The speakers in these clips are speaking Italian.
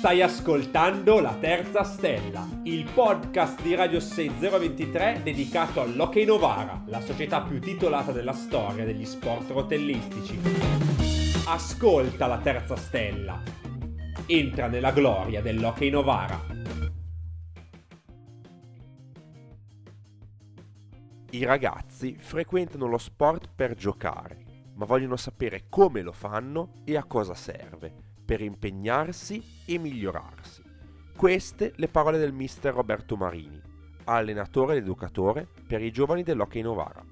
Stai ascoltando La Terza Stella, il podcast di Radio 6023 dedicato all'Hockey Novara, la società più titolata della storia degli sport rotellistici. Ascolta La Terza Stella. Entra nella gloria dell'Hockey Novara. I ragazzi frequentano lo sport per giocare, ma vogliono sapere come lo fanno e a cosa serve per impegnarsi e migliorarsi. Queste le parole del mister Roberto Marini, allenatore ed educatore per i giovani dell'Hockey Novara.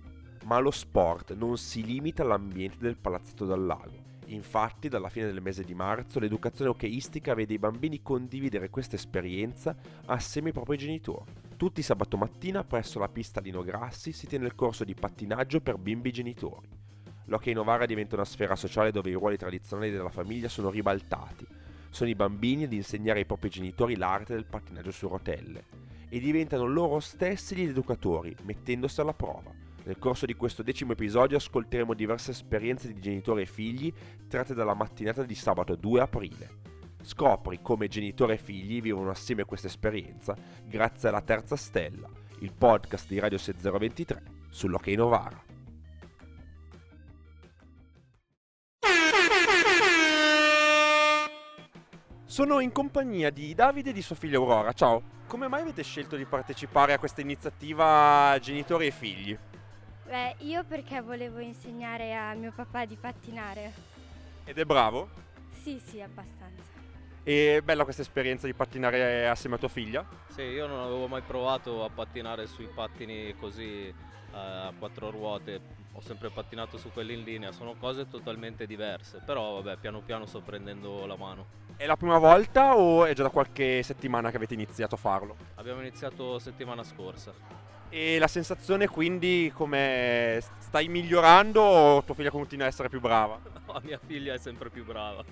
Ma lo sport non si limita all'ambiente del Palazzetto Dal Lago. Infatti, dalla fine del mese di marzo, l'educazione hockeyistica vede i bambini condividere questa esperienza assieme ai propri genitori. Tutti sabato mattina, presso la pista Lino Grassi, si tiene il corso di pattinaggio per bimbi genitori. L'Hockey Novara diventa una sfera sociale dove i ruoli tradizionali della famiglia sono ribaltati. Sono i bambini ad insegnare ai propri genitori l'arte del pattinaggio su rotelle e diventano loro stessi gli educatori, mettendosi alla prova. Nel corso di questo 10° episodio ascolteremo diverse esperienze di genitori e figli tratte dalla mattinata di sabato 2 aprile. Scopri come genitori e figli vivono assieme questa esperienza grazie alla Terza Stella, il podcast di Radio 6023 sull'Hockey Novara. Sono in compagnia di Davide e di sua figlia Aurora. Ciao, come mai avete scelto di partecipare a questa iniziativa genitori e figli? Beh, io perché volevo insegnare a mio papà di pattinare. Ed è bravo? Sì, abbastanza. E bella questa esperienza di pattinare assieme a tua figlia? Sì, io non avevo mai provato a pattinare sui pattini così a 4 ruote, ho sempre pattinato su quelli in linea, sono cose totalmente diverse, però vabbè, piano piano sto prendendo la mano. È la prima volta o è già da qualche settimana che avete iniziato a farlo? Abbiamo iniziato settimana scorsa. E la sensazione quindi com'è? Stai migliorando o tua figlia continua a essere più brava? No, mia figlia è sempre più brava.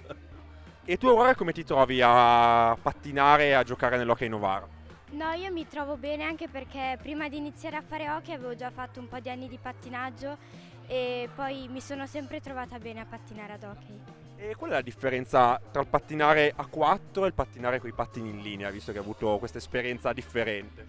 E tu Aurora come ti trovi a pattinare e a giocare nell'Hockey Novara? No, io mi trovo bene anche perché prima di iniziare a fare hockey avevo già fatto un po' di anni di pattinaggio e poi mi sono sempre trovata bene a pattinare ad hockey. E qual è la differenza tra il pattinare a 4 e il pattinare con i pattini in linea, visto che hai avuto questa esperienza differente?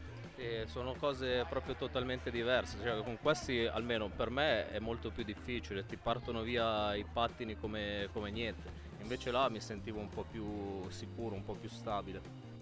Sono cose proprio totalmente diverse, cioè con questi almeno per me è molto più difficile, ti partono via i pattini come niente, invece là mi sentivo un po' più sicuro, un po' più stabile.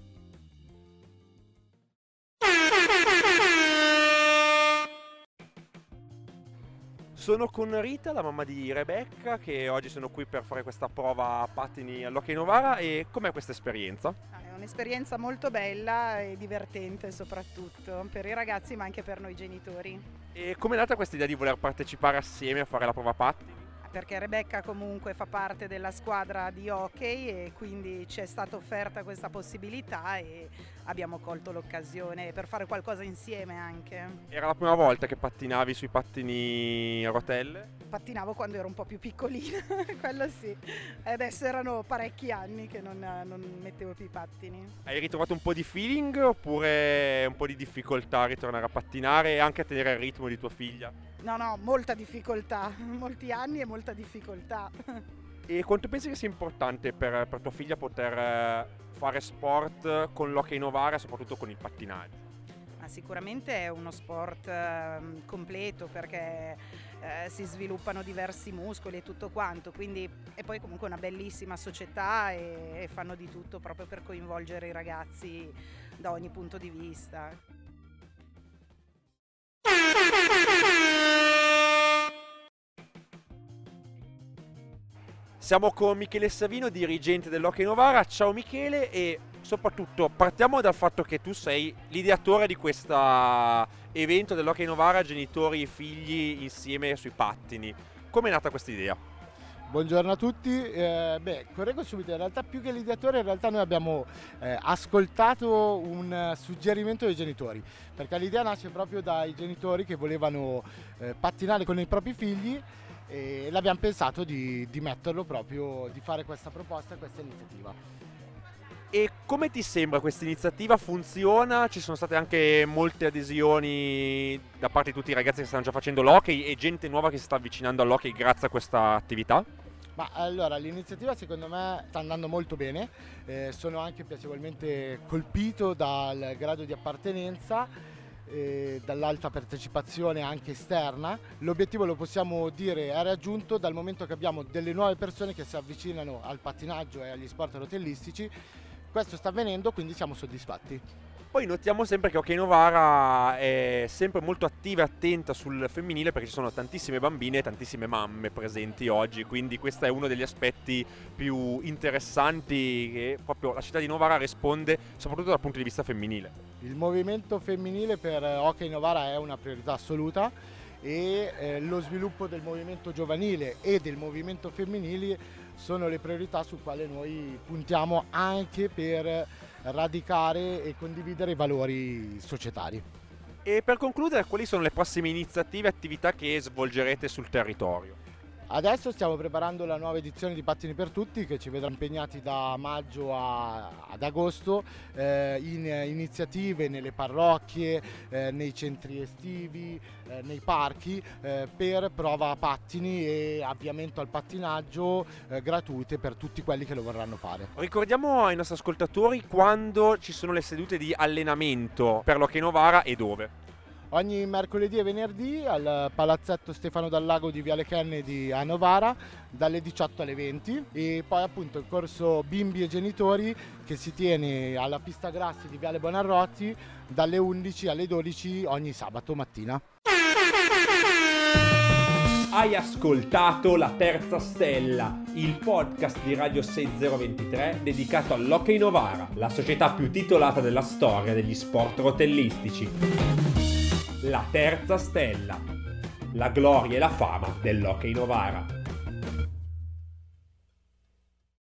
Sono con Rita, la mamma di Rebecca, che oggi sono qui per fare questa prova a pattini all'Hockey Novara. E com'è questa esperienza? È un'esperienza molto bella e divertente soprattutto per i ragazzi ma anche per noi genitori. E com'è nata questa idea di voler partecipare assieme a fare la prova a pattini? Perché Rebecca comunque fa parte della squadra di hockey e quindi ci è stata offerta questa possibilità e abbiamo colto l'occasione per fare qualcosa insieme anche. Era la prima volta che pattinavi sui pattini a rotelle? Pattinavo quando ero un po' più piccolina, quello sì. Adesso erano parecchi anni che non mettevo più i pattini. Hai ritrovato un po' di feeling oppure un po' di difficoltà a ritornare a pattinare e anche a tenere il ritmo di tua figlia? No, molta difficoltà, molti anni e molta difficoltà. E quanto pensi che sia importante per tua figlia poter fare sport con l'Hockey Novara e soprattutto con il pattinaggio? Sicuramente è uno sport completo perché si sviluppano diversi muscoli e tutto quanto, quindi è poi comunque una bellissima società e fanno di tutto proprio per coinvolgere i ragazzi da ogni punto di vista. Siamo con Michele Savino, dirigente dell'Hockey Novara. Ciao Michele e soprattutto partiamo dal fatto che tu sei l'ideatore di questo evento dell'Hockey Novara genitori e figli insieme sui pattini. Come è nata questa idea? Buongiorno a tutti, correggo subito, in realtà più che l'ideatore noi abbiamo ascoltato un suggerimento dei genitori, perché l'idea nasce proprio dai genitori che volevano pattinare con i propri figli e l'abbiamo pensato di metterlo proprio, di fare questa proposta, questa iniziativa. E come ti sembra questa iniziativa? Funziona? Ci sono state anche molte adesioni da parte di tutti i ragazzi che stanno già facendo l'hockey e gente nuova che si sta avvicinando all'hockey grazie a questa attività? Ma allora l'iniziativa secondo me sta andando molto bene, sono anche piacevolmente colpito dal grado di appartenenza, dall'alta partecipazione anche esterna. L'obiettivo, lo possiamo dire, è raggiunto dal momento che abbiamo delle nuove persone che si avvicinano al pattinaggio e agli sport rotellistici. Questo sta avvenendo, quindi siamo soddisfatti. Poi notiamo sempre che Hockey Novara è sempre molto attiva e attenta sul femminile, perché ci sono tantissime bambine e tantissime mamme presenti oggi, quindi questo è uno degli aspetti più interessanti che proprio la città di Novara risponde, soprattutto dal punto di vista femminile. Il movimento femminile per Hockey Novara è una priorità assoluta e lo sviluppo del movimento giovanile e del movimento femminile sono le priorità su quale noi puntiamo anche per radicare e condividere i valori societari. E per concludere, quali sono le prossime iniziative e attività che svolgerete sul territorio? Adesso stiamo preparando la nuova edizione di Pattini per Tutti, che ci vedrà impegnati da maggio ad agosto in iniziative nelle parrocchie, nei centri estivi, nei parchi, per prova a pattini e avviamento al pattinaggio gratuite per tutti quelli che lo vorranno fare. Ricordiamo ai nostri ascoltatori quando ci sono le sedute di allenamento per l'Hockey Novara e dove. Ogni mercoledì e venerdì al Palazzetto Stefano Dal Lago di Viale Kennedy a Novara dalle 18 alle 20, e poi appunto il corso Bimbi e Genitori che si tiene alla Pista Grassi di Viale Bonarroti dalle 11 alle 12 ogni sabato mattina. Hai ascoltato La Terza Stella, il podcast di Radio 6023 dedicato all'Hockey Novara, la società più titolata della storia degli sport rotellistici. La Terza Stella, la gloria e la fama dell'Hockey Novara.